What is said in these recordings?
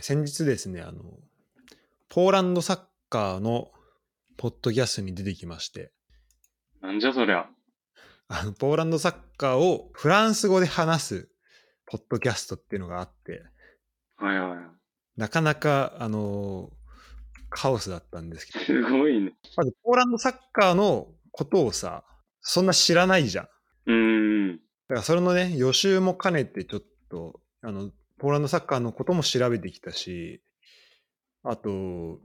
先日ですね、ポーランドサッカーのポッドキャストに出てきまして。なんじゃそりゃ。ポーランドサッカーをフランス語で話すポッドキャストっていうのがあって。はいはい。なかなか、カオスだったんですけど。すごいね。まず、ポーランドサッカーのことをさ、そんな知らないじゃん。だからそれのね、予習も兼ねてちょっと、ポーランドサッカーのことも調べてきたし、あと、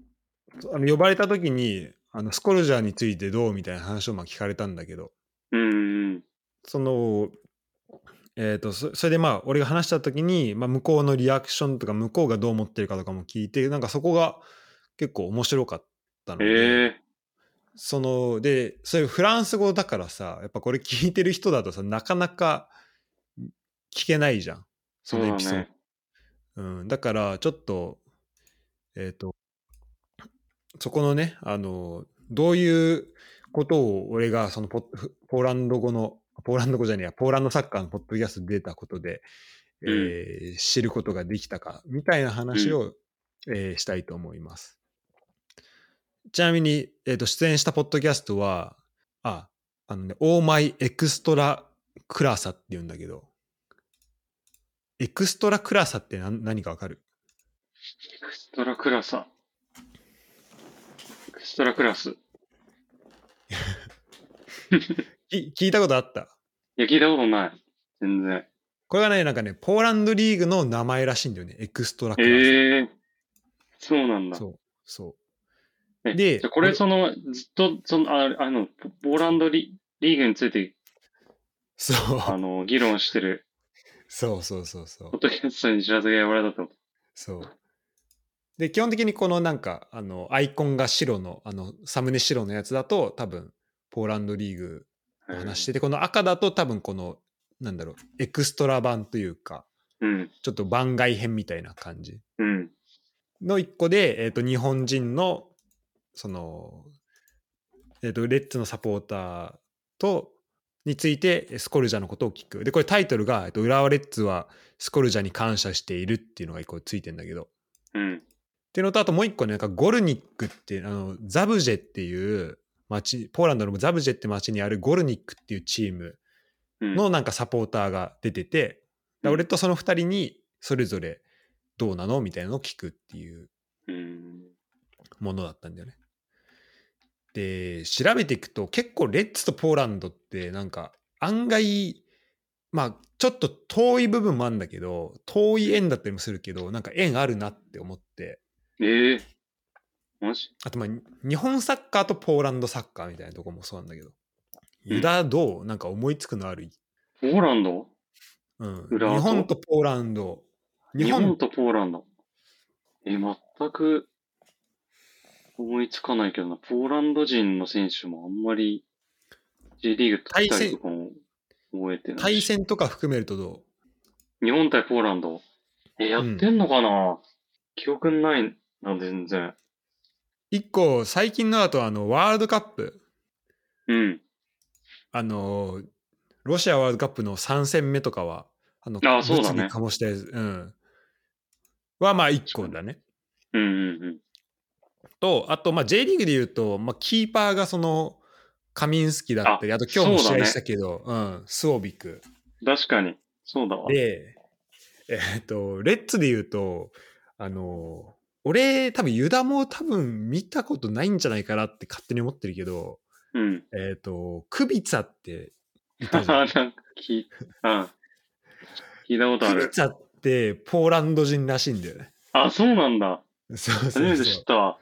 呼ばれた時に、スコルジャーについてどうみたいな話を聞かれたんだけど、それで俺が話した時に、向こうのリアクションとか向こうがどう思ってるかとかも聞いて、なんかそこが結構面白かったので、で、そういうフランス語だからさ、やっぱこれ聞いてる人だとさ、なかなか聞けないじゃん、そのエピソード。だからちょっとそこのね、どういうことを俺がそのポーランドサッカーのポッドキャストで出たことで、知ることができたかみたいな話を、したいと思います。ちなみに、出演したポッドキャストはオーマイエクストラクラサって言うんだけど、エクストラクラサって何かわかる？エクストラクラス聞いたことあった？いや、聞いたことない、全然。これはね、なんかね、ポーランドリーグの名前らしいんだよね、エクストラクラス。そうなんだ。そうで、じゃこれずっとポーランドリーグについて議論してるそうポッドキャストに知らずが呼ばれたってこと。で、基本的にこのなんかアイコンが白のサムネ白のやつだと多分ポーランドリーグの話してて、この赤だと多分このなんだろうエクストラ版というか、ちょっと番外編みたいな感じの一個で、日本人のレッツのサポーターについてスコルジャのことを聞く。で、これタイトルが浦和レッズはスコルジャに感謝しているっていうのが一個ついてんだけど、っていうのと、あともう一個ね、なんかゴルニックっていうザブジェっていう町、ポーランドのザブジェって町にあるゴルニックっていうチームのなんかサポーターが出てて、俺とその2人にそれぞれどうなのみたいなのを聞くっていうものだったんだよね。で、調べていくと結構レッツとポーランドってなんか案外ちょっと遠い部分もあるんだけど、遠い縁だったりもするけど、なんか縁あるなって思って。マジ？あと日本サッカーとポーランドサッカーみたいなとこもそうなんだけど、ユダどう？なんか思いつくのある？ポーランド？日本とポーランド。日本とポーランド。全く思いつかないけどな。ポーランド人の選手もあんまり J リーグ取ったりとかも覚えてない。対戦とか含めるとどう？日本対ポーランド。やってんのかな？記憶ないな、全然。一個最近のだとワールドカップ、ロシアワールドカップの3戦目とかはそうだね、かもしれない。は一個だね。と、あとJ リーグで言うとキーパーがカミンスキだったり、あと今日も試合したけど、スオビク。確かにそうだわ。で、レッツで言うと俺多分ユダも多分見たことないんじゃないかなって勝手に思ってるけど、クビツァっていたじゃん。聞いたことある。クビツァってポーランド人らしいんだよね。そうなんだ。そう初めて知ったわ。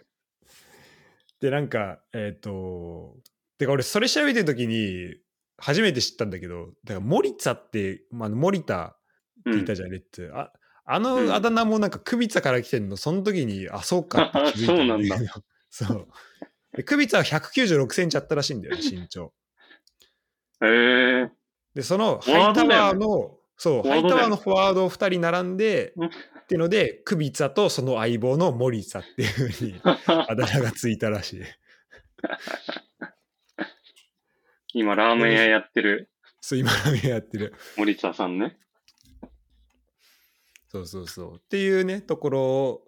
で、なんかてか俺それ調べてる時に初めて知ったんだけど、だからモリツァって、森田っていたじゃん、レッツ。あだ名もなんかクビツァから来てんの。その時にそうかって気づいた。そうなんだ。で、クビツァは196センチあったらしいんだよね、身長。で、そのハイタワーのフォワードを2人並んでっていうので、クビツァとその相棒のモリツァっていう風にあだ名がついたらしい。今ラーメン屋やってる。モリツァさんね。そうそうそうっていうねところ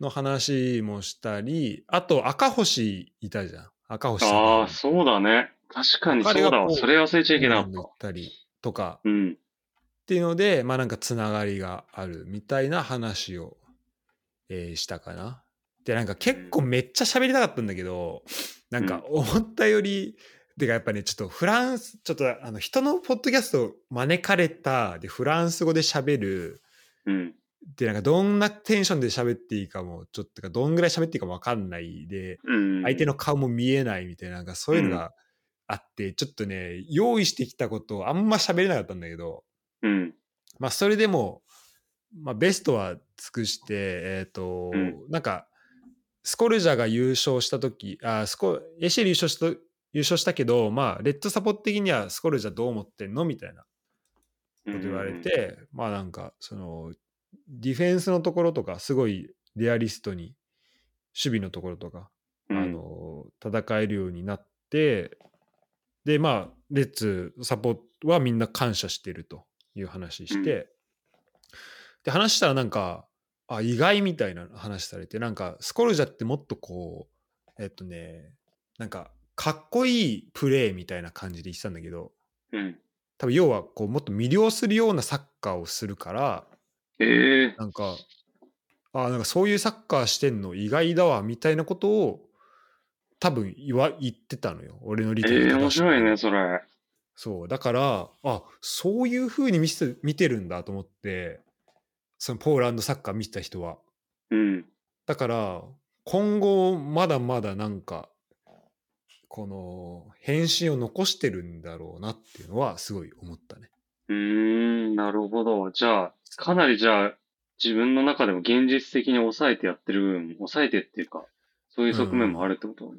の話もしたり、あと赤星いたじゃん、赤星さん。ああそうだね、確かにそうだわ、それ忘れちゃいけなかったりとか、うん、っていうのでまあなんかつながりがあるみたいな話を、したかな。でなんか結構めっちゃ喋りたかったんだけど、なんか思ったより、うん、てかやっぱねちょっとフランスちょっと人のポッドキャストを招かれたでフランス語で喋る。うん、でなんかどんなテンションで喋っていいかもちょっとかどんぐらい喋っていいかも分かんないで、うん、相手の顔も見えないみたい なんかそういうのがあって、うん、ちょっとね用意してきたことをあんま喋れなかったんだけど、うん、まあそれでも、まあ、ベストは尽くしてうん、なんかスコルジャが優勝した時エシェル優勝したけど、まあレッドサポ的にはスコルジャどう思ってんのみたいなこと言われて、うん、まあなんかそのディフェンスのところとかすごいレアリストに守備のところとか、うん、戦えるようになって、でまあレッツサポートはみんな感謝してるという話して、うん、で話したらなんか意外みたいな話されて、なんかスコルジャってもっとこうなんかかっこいいプレーみたいな感じで言ってたんだけど、うん、多分要はこうもっと魅了するようなサッカーをするから、なんかそういうサッカーしてんの意外だわみたいなことを多分言ってたのよ、俺の理解で。面白いねそれ。そうだからそういう風に見てるんだと思って、そのポーランドサッカー見てた人は、うん、だから今後まだまだなんかこの返信を残してるんだろうなっていうのはすごい思ったね。なるほど。じゃあかなり自分の中でも現実的に抑えてやってる部分も、抑えてっていうかそういう側面もあるってこと、うん、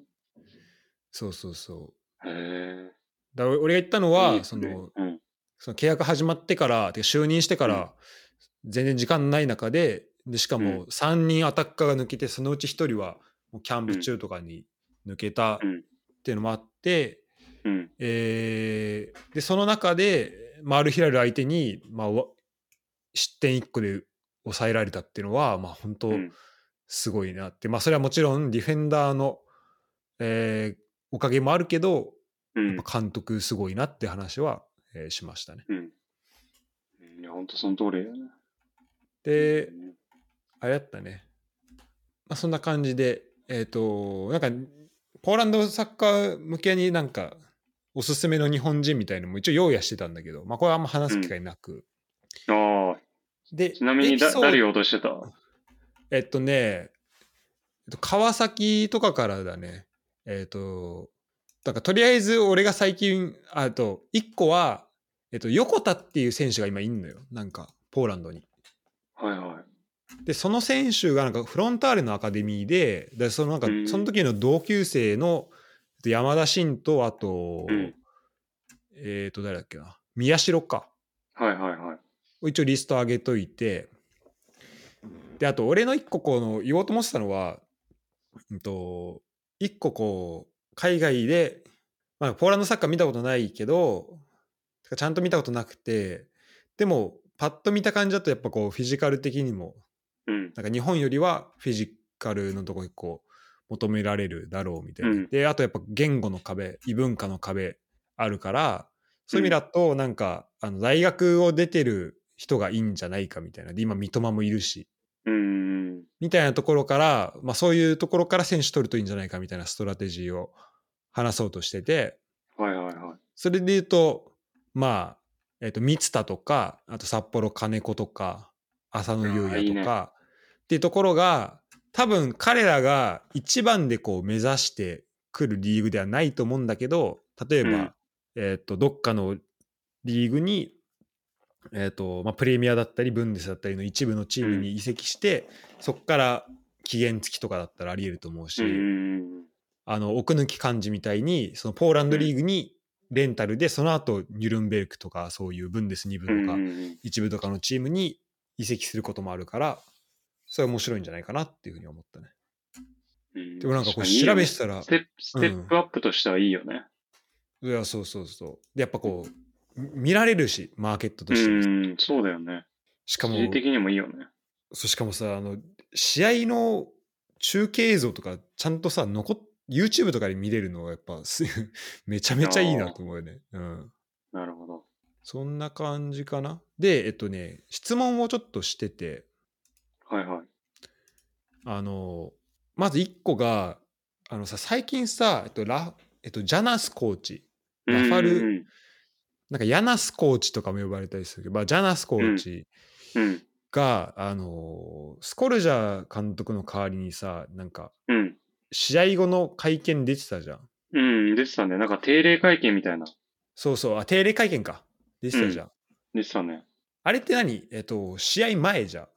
そうそうそう。へえ。だから俺が言ったのは、ね、うん、その契約始まってからてか就任してから、うん、全然時間ない中 でしかも3人アタッカーが抜けて、そのうち1人はもうキャンプ中とかに抜けた、うんうん、っていうのもあって、うん、でその中でアルヒラル相手に、まあ、失点1個で抑えられたっていうのは、まあ、本当すごいなって、うん、まあ、それはもちろんディフェンダーの、おかげもあるけど、うん、やっぱ監督すごいなって話は、しましたね、うん、いや本当その通りだよね。で、うん、あれだったね、まあ、そんな感じでなんかポーランドサッカー向けになんかおすすめの日本人みたいなのも一応用意はしてたんだけど、まあこれはあんま話す機会なく、うん、でちなみに誰を落としてた？川崎とかからだね。だからとりあえず俺が最近1個は横田っていう選手が今いんのよ、なんかポーランドに。はいはい。でその選手がなんかフロンターレのアカデミー でその時の同級生の山田慎とあと、うん、誰だっけな、宮代か、はいはいはい、一応リスト上げといて、であと俺の一個この言おうと思ってたのは、一個こう海外で、まあ、ポーランドサッカー見たことないけどちゃんと見たことなくて、でもパッと見た感じだとやっぱこうフィジカル的にもなんか日本よりはフィジカルのとこにこう求められるだろうみたいな、うん、であとやっぱ言語の壁、異文化の壁あるから、そういう意味だとなんか大学を出てる人がいいんじゃないかみたいな、で今三笘もいるし、うん、みたいなところから、まあ、そういうところから選手取るといいんじゃないかみたいなストラテジーを話そうとしてて、はいはいはい、それで言うとまあ三田とかあと札幌金子とか浅野雄也とかいい、ね、っていうところが多分彼らが一番でこう目指してくるリーグではないと思うんだけど、例えば、うんどっかのリーグに、まあ、プレミアだったりブンデスだったりの一部のチームに移籍して、うん、そこから期限付きとかだったらありえると思うし、うん、奥貫寛治みたいにそのポーランドリーグにレンタルでその後ニュルンベルクとかそういうブンデス2部とか1部とかのチームに移籍することもあるから、それは面白いんじゃないかなっていうふうに思ったね、うん、でもなんかこう調べしたらいい、ね、ステップアップとしてはいいよね、うん、いやそうそうそう。でやっぱこう見られるしマーケットとして、うん、そうだよね。しかも時事的にもいいよね。そう、しかもさ、試合の中継映像とかちゃんとさYouTube とかで見れるのはやっぱめちゃめちゃいいなと思うよね、うん、なるほど。そんな感じかな。で質問をちょっとしてて、はいはい、まず1個がさ、最近さ、ジャナスコーチ、ラファル、うんうん、なんかヤナスコーチとかも呼ばれたりするけど、まあ、ジャナスコーチが、うんうん、スコルジャー監督の代わりにさ、なんか、うん、試合後の会見出てたじゃん。うん、出てたね。なんか定例会見みたいな。そうそう、あ、定例会見か。出てたじゃん。うん、出てたね。あれって何？試合前じゃん。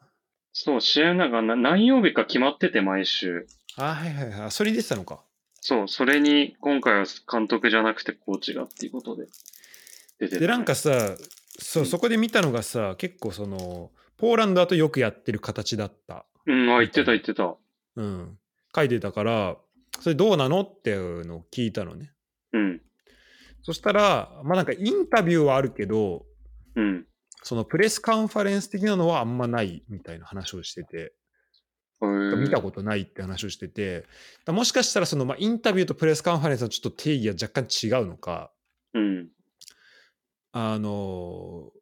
そう、試合なんか何曜日か決まってて、毎週。あ、はいはいはい。それに出てたのか。そう、それに今回は監督じゃなくてコーチがっていうことで出てた、ね。で、なんかさ、そこで見たのがさ、結構ポーランドだとよくやってる形だった。うん、あ、言ってた言ってた。うん。書いてたから、それどうなのっていうのを聞いたのね。うん。そしたら、まあなんかインタビューはあるけど、うん。プレスカンファレンス的なのはあんまないみたいな話をしてて。見たことないって話をしてて、もしかしたらまあ、インタビューとプレスカンファレンスのちょっと定義が若干違うのか、うん、そ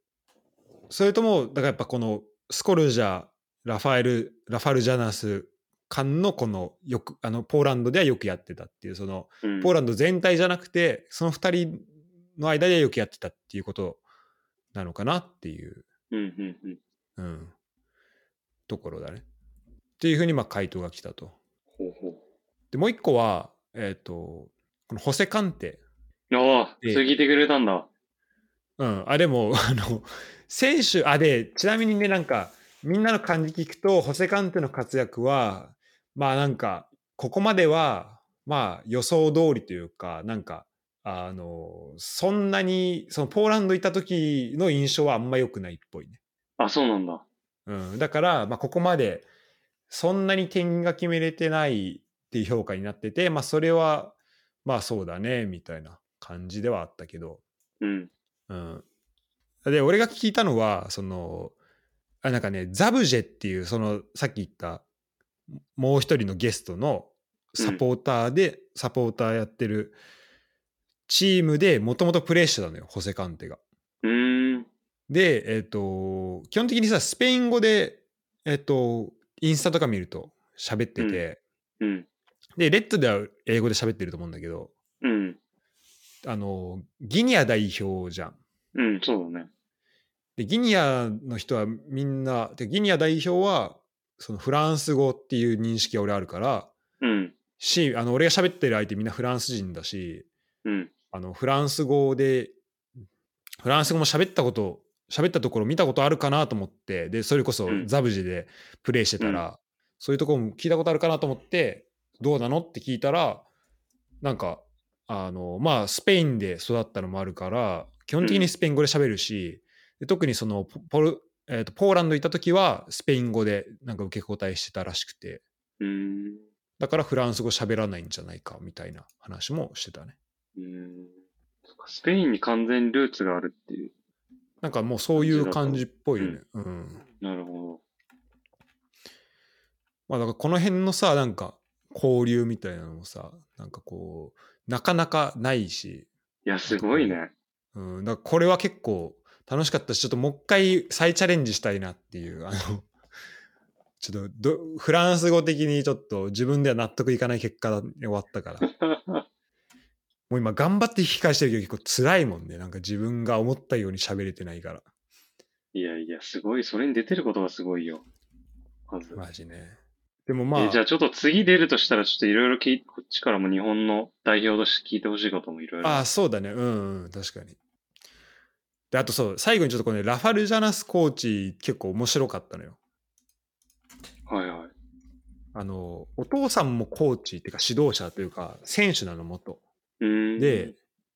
れともだからやっぱこのスコルジャー、ラファルジャナス間のこのよくポーランドではよくやってたっていううん、ポーランド全体じゃなくてその2人の間ではよくやってたっていうことなのかなっていう、うんうんうんうん、ところだね。っていうふうにまあ回答が来たと。ほうほう。でもう一個はこのホセカンテ。ああ、それ聞いてくれたんだ。うん。あ、でも選手でちなみにね、なんかみんなの感じ聞くとホセカンテの活躍はまあなんかここまではまあ予想通りというか、なんかそんなにポーランド行った時の印象はあんま良くないっぽいね。あ、そうなんだ。うん。だからまあここまでそんなに点が決めれてないっていう評価になってて、まあそれはまあそうだねみたいな感じではあったけど、うんうん、で俺が聞いたのはなんかね、ザブジェっていうさっき言ったもう一人のゲストのサポーターやってるチームでもともとプレーしてたのよ、ホセカンテが。で基本的にさスペイン語でインスタとか見ると喋ってて、うんうん、でレッドでは英語で喋ってると思うんだけど、うん、ギニア代表じゃん。うん、そうだね。でギニアの人はみんなギニア代表はフランス語っていう認識が俺あるから、うん、俺が喋ってる相手みんなフランス人だし、うん、フランス語も喋ったところ見たことあるかなと思って、でそれこそザブジでプレイしてたら、うん、そういうところも聞いたことあるかなと思ってどうなのって聞いたら、なんかまあスペインで育ったのもあるから基本的にスペイン語で喋るし、で特にポーランド行った時はスペイン語でなんか受け答えしてたらしくて、うん、だからフランス語喋らないんじゃないかみたいな話もしてたね。スペインに完全にルーツがあるっていう、なんかもうそういう感じっぽいね。うんうん、なるほど。まあだからこの辺のさ、なんか交流みたいなのもさ、なんかこうなかなかないし。いやすごいね。うん。だからこれは結構楽しかったし、ちょっともう一回再チャレンジしたいなっていうちょっとフランス語的にちょっと自分では納得いかない結果で終わったから。もう今頑張って引き返してるけど結構辛いもんね。なんか自分が思ったように喋れてないから。いやいやすごい、それに出てることがすごいよ。まずマジね。でもまあじゃあちょっと次出るとしたらちょっといろいろこっちからも日本の代表として聞いてほしいこともいろいろ。ああそうだね。うん、うん、確かに。であとそう最後にちょっとこの、ラファルジャナスコーチ結構面白かったのよ。はいはい。お父さんもコーチっていうか指導者というか選手なの元。で、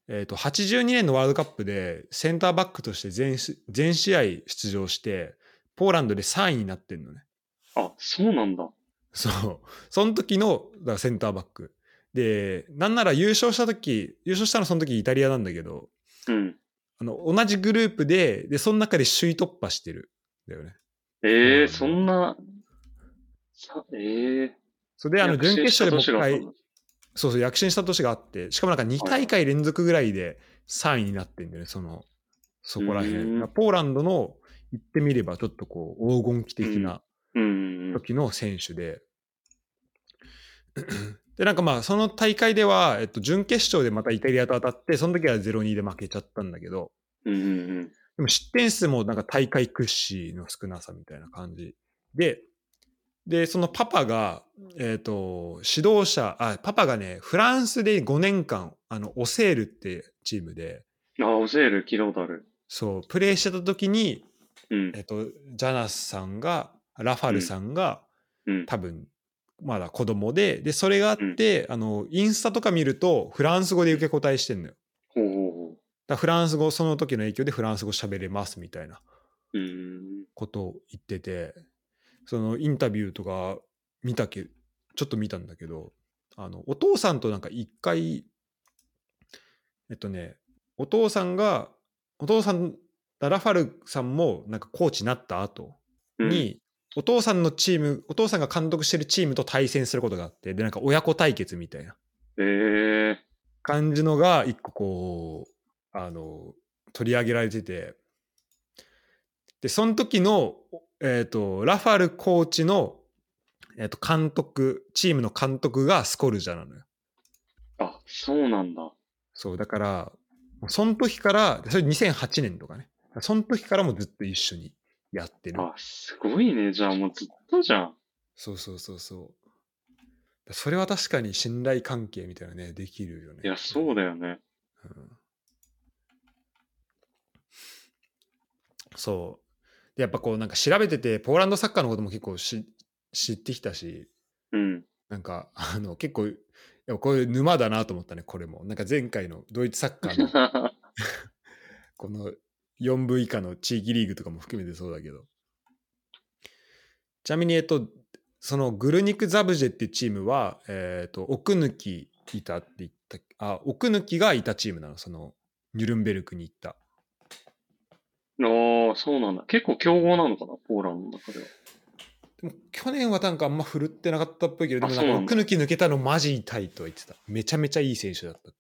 82年のワールドカップでセンターバックとして全試合出場してポーランドで3位になってんのね。あ、そうなんだ。そう、その時のセンターバックで、なんなら優勝したのその時イタリアなんだけど、うん、同じグループでその中で首位突破してるだよね。そんな、それで準決勝でもう一回、そうそう、躍進した年があって、しかもなんか2大会連続ぐらいで3位になってんだよね、そこら辺。ポーランドの言ってみればちょっとこう黄金期的な時の選手で、でなんかまあその大会では準決勝でまたイタリアと当たって、その時は 0-2 で負けちゃったんだけど、でも失点数もなんか大会屈指の少なさみたいな感じで、そのパパが指導者、パパがねフランスで5年間オセールってチームで、オセール聞いたことある。そうプレーしてた時に、ジャナスさんがラファルさんが、多分まだ子供で、それがあって、インスタとか見るとフランス語で受け答えしてんのよ。ほうほうほう。だフランス語、その時の影響でフランス語喋れますみたいなことを言ってて、そのインタビューとかちょっと見たんだけど、お父さんとなんか一回お父さんラファルさんもなんかコーチになった後に、お父さんのチーム、お父さんが監督してるチームと対戦することがあって、でなんか親子対決みたいな感じのが一個こう取り上げられてて、でその時のラファルコーチの監督、チームの監督がスコルジャなのよ。あ、そうなんだ。そうだから。その時から、それ2008年とかね。その時からもずっと一緒にやってる。あ、すごいね。じゃあもうずっとじゃん。そうそうそうそう。それは確かに信頼関係みたいなね、できるよね。いや、そうだよね。そう。で、やっぱこうなんか調べてて、ポーランドサッカーのことも結構知ってきたし、なんか、結構、でもこれ沼だなと思ったね、これも。なんか前回のドイツサッカーのこの4部以下の地域リーグとかも含めてそうだけど。ちなみに、そのグルニク・ザブジェっていうチームは、奥貫いたって言ったっけ、奥貫がいたチームなの、そのニュルンベルクに行った。ああ、そうなんだ。結構強豪なのかな、ポーランドの中では。でも去年はなんかあんま振るってなかったっぽいけど、でもなんか奥抜き抜けたのマジ痛いと言ってた。めちゃめちゃいい選手だったっ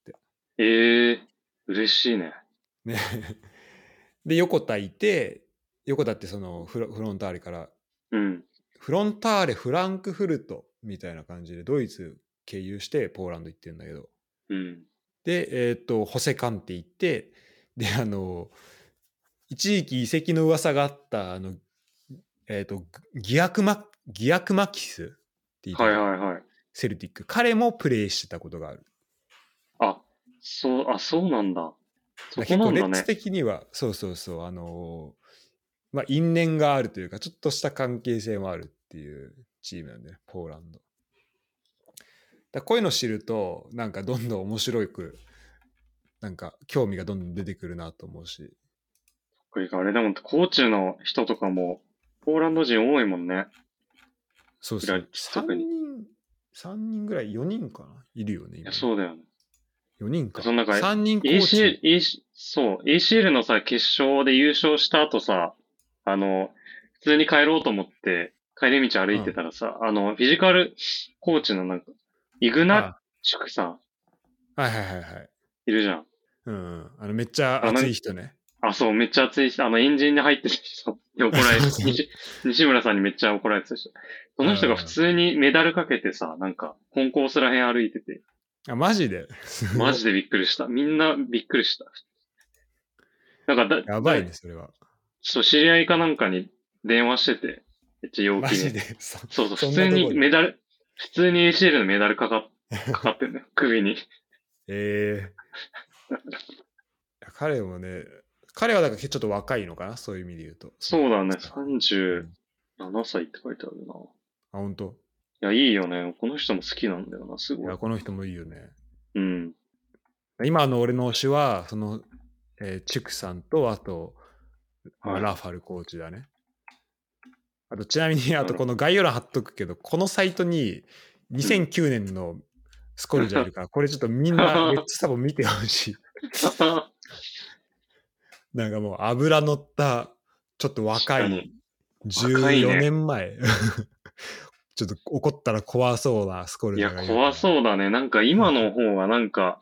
て。嬉しいね。ねで、横田いて、横田ってそのフロンターレから、フロンターレフランクフルトみたいな感じでドイツ経由してポーランド行ってるんだけど、で、ホセカンテ行って、で、一時期移籍の噂があった、ギアクマキスって言って、セルティック。彼もプレーしてたことがある。そうなんだ。そこなんだね。結構レッツ的には、そうそうそう、まあ、因縁があるというか、ちょっとした関係性もあるっていうチームなんで、ね、ポーランド。だこういうの知ると、なんかどんどん面白く、なんか興味がどんどん出てくるなと思うし。あれでも、コーチの人とかも、ポーランド人多いもんね。そうそう。3人ぐらい、4人かないるよね。いや、そうだよね。4人か。その中3人コーチ。ACL のさ、決勝で優勝した後さ、普通に帰ろうと思って、帰り道歩いてたらさ、フィジカルコーチのなんか、イグナチュクさん。いるじゃん。めっちゃ熱い人ね。そう、めっちゃ熱いし、エンジンに入ってた人で怒られて西村さんにめっちゃ怒られてた人。その人が普通にメダルかけてさ、なんか、コンコースらへん歩いてて。マジでマジでびっくりした。みんなびっくりした。なんかやばいね、それは。そう、知り合いかなんかに電話してて、めっちゃ陽気に。マジでそうそう、普通に ACL のメダルかかってんのよ、首に。彼もね、彼はだからちょっと若いのかな、そういう意味で言うと。そうだね、37歳って書いてあるな。ほんと。いや、いいよね。この人も好きなんだよな、すごい。いや、この人もいいよね。今俺の推しは、チュクさんと、あと、ラファルコーチだね。あと、ちなみに、あとこの概要欄貼っとくけど、このサイトに2009年のスコルジャいるから、これちょっとみんな、めっちゃ多分見てほしい。なんかもう油乗ったちょっと若い14年前、ね、ちょっと怒ったら怖そうなスコルジャーがいる。いや怖そうだね。なんか今の方がなんか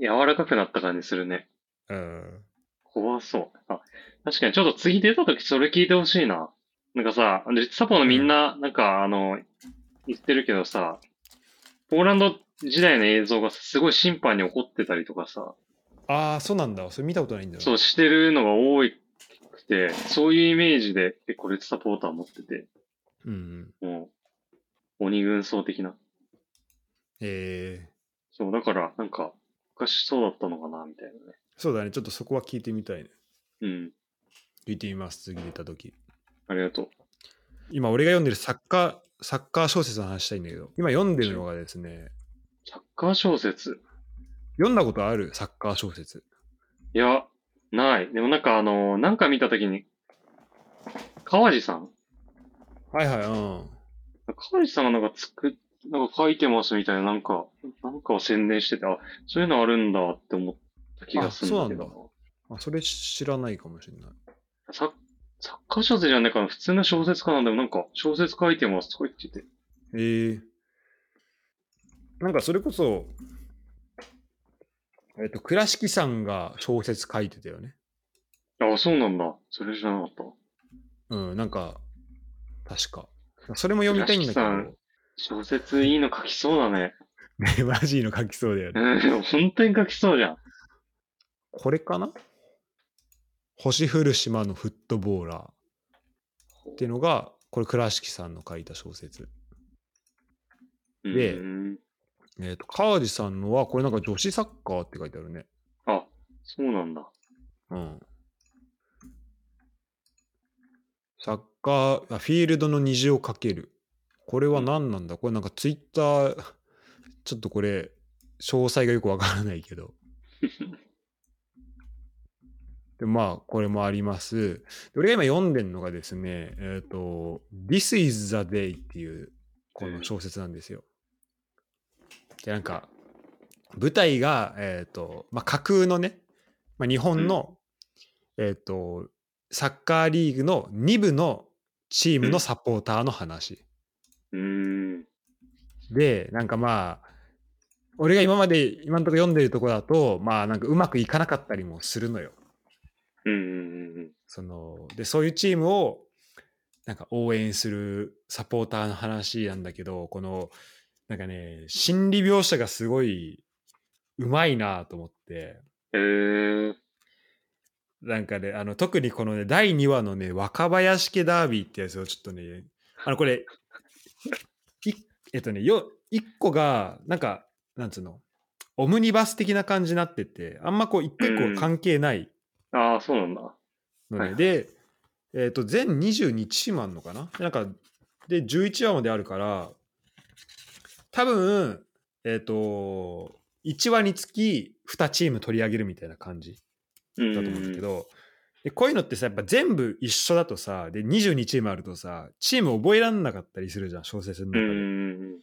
柔らかくなった感じするね。うん。怖そう。あ、確かにちょっと次出た時それ聞いてほしいな。なんかさ、サポのみんな、なんか言ってるけどさ、ポーランド時代の映像がすごい審判に怒ってたりとかさ。ああ、そうなんだ。それ見たことないんだよ。そう、してるのが多くて、そういうイメージで結構レッツサポーター持ってて。うん。もう、鬼軍曹的な。そう、だから、なんか、昔そうだったのかな、みたいなね。そうだね。ちょっとそこは聞いてみたいね。うん。聞いてみます。次出たとき。ありがとう。今俺が読んでるサッカー小説の話したいんだけど、今読んでるのがですね、サッカー小説読んだことある？サッカー小説。いや、ない。でもなんかなんか見たときに、川地さん？はいはい、うん。川地さんがなんか書いてますみたいな、なんかを宣伝してて、あ、そういうのあるんだって思った気がするんだけど。あ、そうなんだ。あ、それ知らないかもしれない。サッカー小説じゃないから普通の小説家なんでもなんか小説書いてますとか言ってて。なんかそれこそ、倉敷さんが小説書いてたよね。ああ、そうなんだ。それ知らなかった。うん、なんか、確か。それも読みたいんだけど。小説いいの書きそうだね。ね、マジいいの書きそうだよね。本当に書きそうじゃん。これかな？星降る島のフットボーラーっていうのが、これ倉敷さんの書いた小説で、川地さんのはこれなんか女子サッカーって書いてあるね。あ、そうなんだ。うん。サッカー、フィールドの虹をかける。これは何なんだ？これなんかツイッター、ちょっとこれ詳細がよくわからないけど。まあ、これもあります。俺が今読んでるのがですね、This is the day っていうこの小説なんですよ。で、なんか、舞台が、まあ、架空のね、まあ、日本の、サッカーリーグの2部のチームのサポーターの話。で、なんかまあ、俺が今のところ読んでるところだと、まあ、なんかうまくいかなかったりもするのよ。でそういうチームをなんか応援するサポーターの話なんだけど、このなんかね、心理描写がすごいうまいなと思って、なんかね、特にこの、ね、第2話のね、若林家ダービーってやつをちょっとね、これ1個がなんかなんつうの、オムニバス的な感じになってて、あんまこう一個一個関係ない、ああ、そうなんだ。はい、で、全22チームあるのかな？なんか、で、11話まであるから、多分、1話につき2チーム取り上げるみたいな感じだと思うんだけど、でこういうのってさ、やっぱ全部一緒だとさ、で、22チームあるとさ、チーム覚えらんなかったりするじゃん、小説の中で。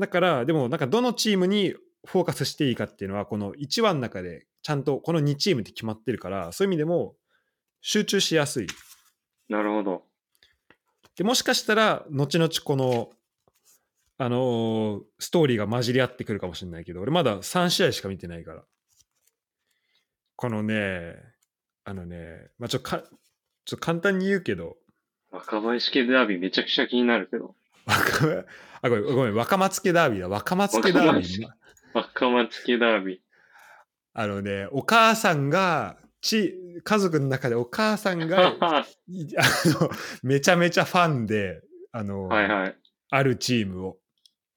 だから、でも、なんかどのチームにフォーカスしていいかっていうのは、この1話の中で、ちゃんとこの2チームって決まってるから、そういう意味でも集中しやすい。なるほど。でもしかしたら後々このストーリーが混じり合ってくるかもしれないけど、俺まだ3試合しか見てないから。このね、まあちょっと簡単に言うけど、若林家ダービーめちゃくちゃ気になるけど。ごめん若松家ダービーだ。若松家ダービー。お母さんが、家族の中でお母さんが、めちゃめちゃファンで、はいはい、あるチームを。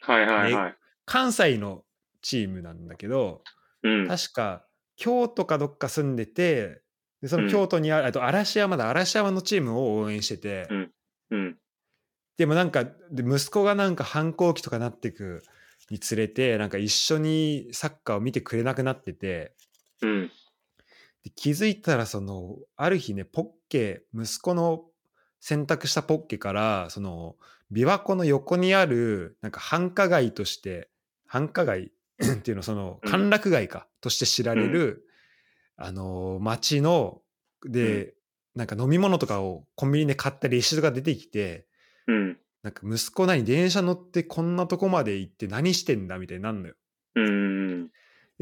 はいはいはい。関西のチームなんだけど、確か、京都かどっか住んでて、でその京都にある、あと嵐山のチームを応援してて、でもなんか、息子がなんか反抗期とかなってくにつれて、なんか一緒にサッカーを見てくれなくなってて、で気づいたらある日ね、息子の洗濯したポッケから琵琶湖の横にあるなんか繁華街っていうの歓楽街として知られる、町ので、なんか飲み物とかをコンビニで買ったレシートが出てきて、うん、なんか息子何電車乗ってこんなとこまで行って何してんだみたいになるのよ。うん、で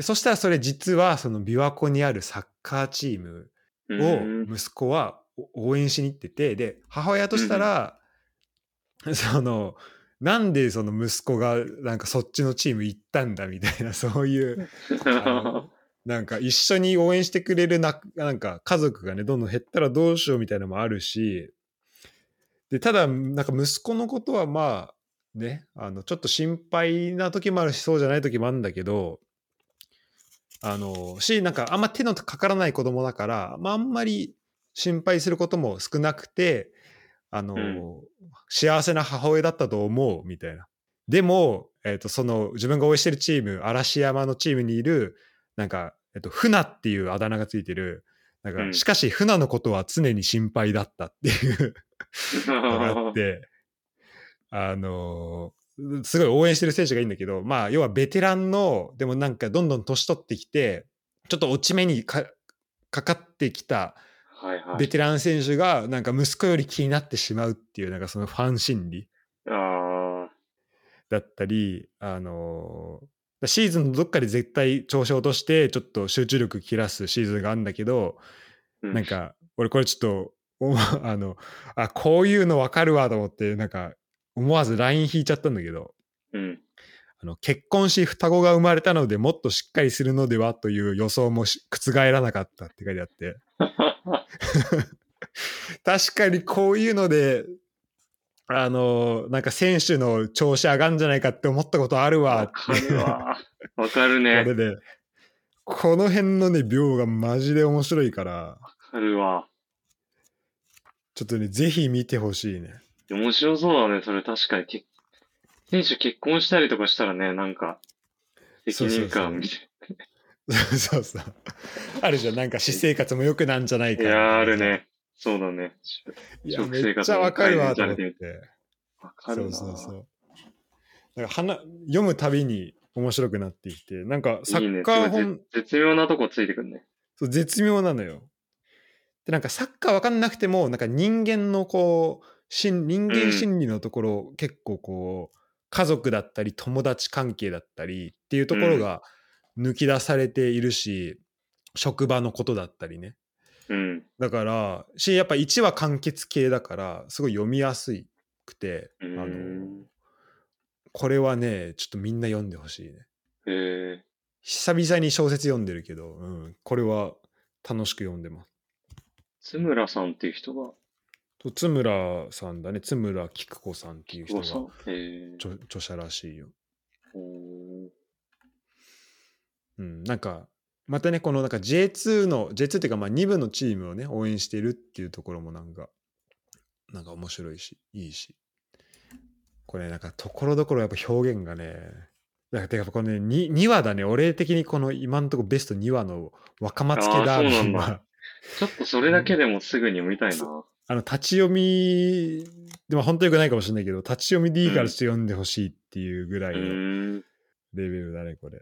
そしたらそれ実はその琵琶湖にあるサッカーチームを息子は応援しに行ってて、で母親としたら、うん、そのなんでその息子がなんかそっちのチーム行ったんだみたいな、そういうなんか一緒に応援してくれるなんか家族がねどんどん減ったらどうしようみたいなのもあるし、でただなんか息子のことはまあね、ちょっと心配な時もあるしそうじゃない時もあるんだけど、なんかあんま手のかからない子供だから、まあ、あんまり心配することも少なくてうん、幸せな母親だったと思うみたいな。でも、その自分が応援してるチーム嵐山のチームにいるなんか、船っていうあだ名がついてるなんか、うん、しかし船のことは常に心配だったっていうのがあってすごい応援してる選手がいいんだけど、まあ要はベテランのでもなんかどんどん年取ってきてちょっと落ち目に かかってきたベテラン選手がなんか息子より気になってしまうっていうなんかそのファン心理だったり、シーズンのどっかで絶対調子を落としてちょっと集中力切らすシーズンがあるんだけど、なんか俺これちょっとこういうの分かるわと思ってなんか思わず LINE 引いちゃったんだけど、うん、結婚し双子が生まれたのでもっとしっかりするのではという予想も覆らなかったって書いてあって確かにこういうのでなんか選手の調子上がんじゃないかって思ったことあるわってわかるね。これでこの辺のね描がマジで面白いからわかるわ。ちょっとねぜひ見てほしいね。面白そうだねそれ。確かに選手結婚したりとかしたらねなんか責任感みたいなそうそうそうあるじゃん。なんか私生活も良くなんじゃないかいやあるね。そうだね。いやめっちゃわかるわと思ってわかるな。そうそうそうなんか読むたびに面白くなってきてなんかサッカー本いい、ね、絶妙なとこついてくるね。そう絶妙なのよ。でなんかサッカーわかんなくてもなんか人間のこう人間心理のところ、うん、結構こう家族だったり友達関係だったりっていうところが抜き出されているし、うん、職場のことだったりね、うん、だからやっぱ1話完結系だからすごい読みやすくて、うん、これはねちょっとみんな読んでほしいね。久々に小説読んでるけど、うん、これは楽しく読んでます。津村さんっていう人が津村さんだね。津村菊子さんっていう人が著者らしいよ。うん、なんかまたねこのなんか J2 っていうかまあ2部のチームをね応援してるっていうところもなんか面白いしいいし、これなんかところどころやっぱ表現がねだからこのね 2話だね。俺的にこの今のところベスト2話の若松家ダービーはちょっとそれだけでもすぐに読みたいな。立ち読みでも本当に良くないかもしれないけど立ち読みでいいからして読んでほしいっていうぐらいのレベルだねこれ。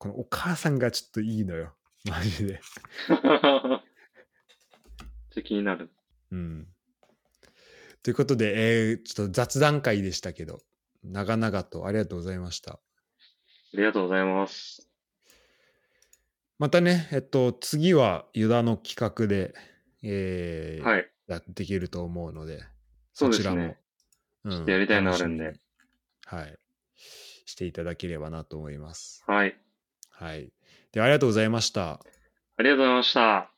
このお母さんがちょっといいのよマジで気になる。うん。ということで、ちょっと雑談会でしたけど長々とありがとうございました。ありがとうございます。またね次はユダの企画ではい、やっていけると思うので、そうですね、そちらも、ちょっとやりたいのあるんで、はい、していただければなと思います。はい、はい、ではありがとうございました。ありがとうございました。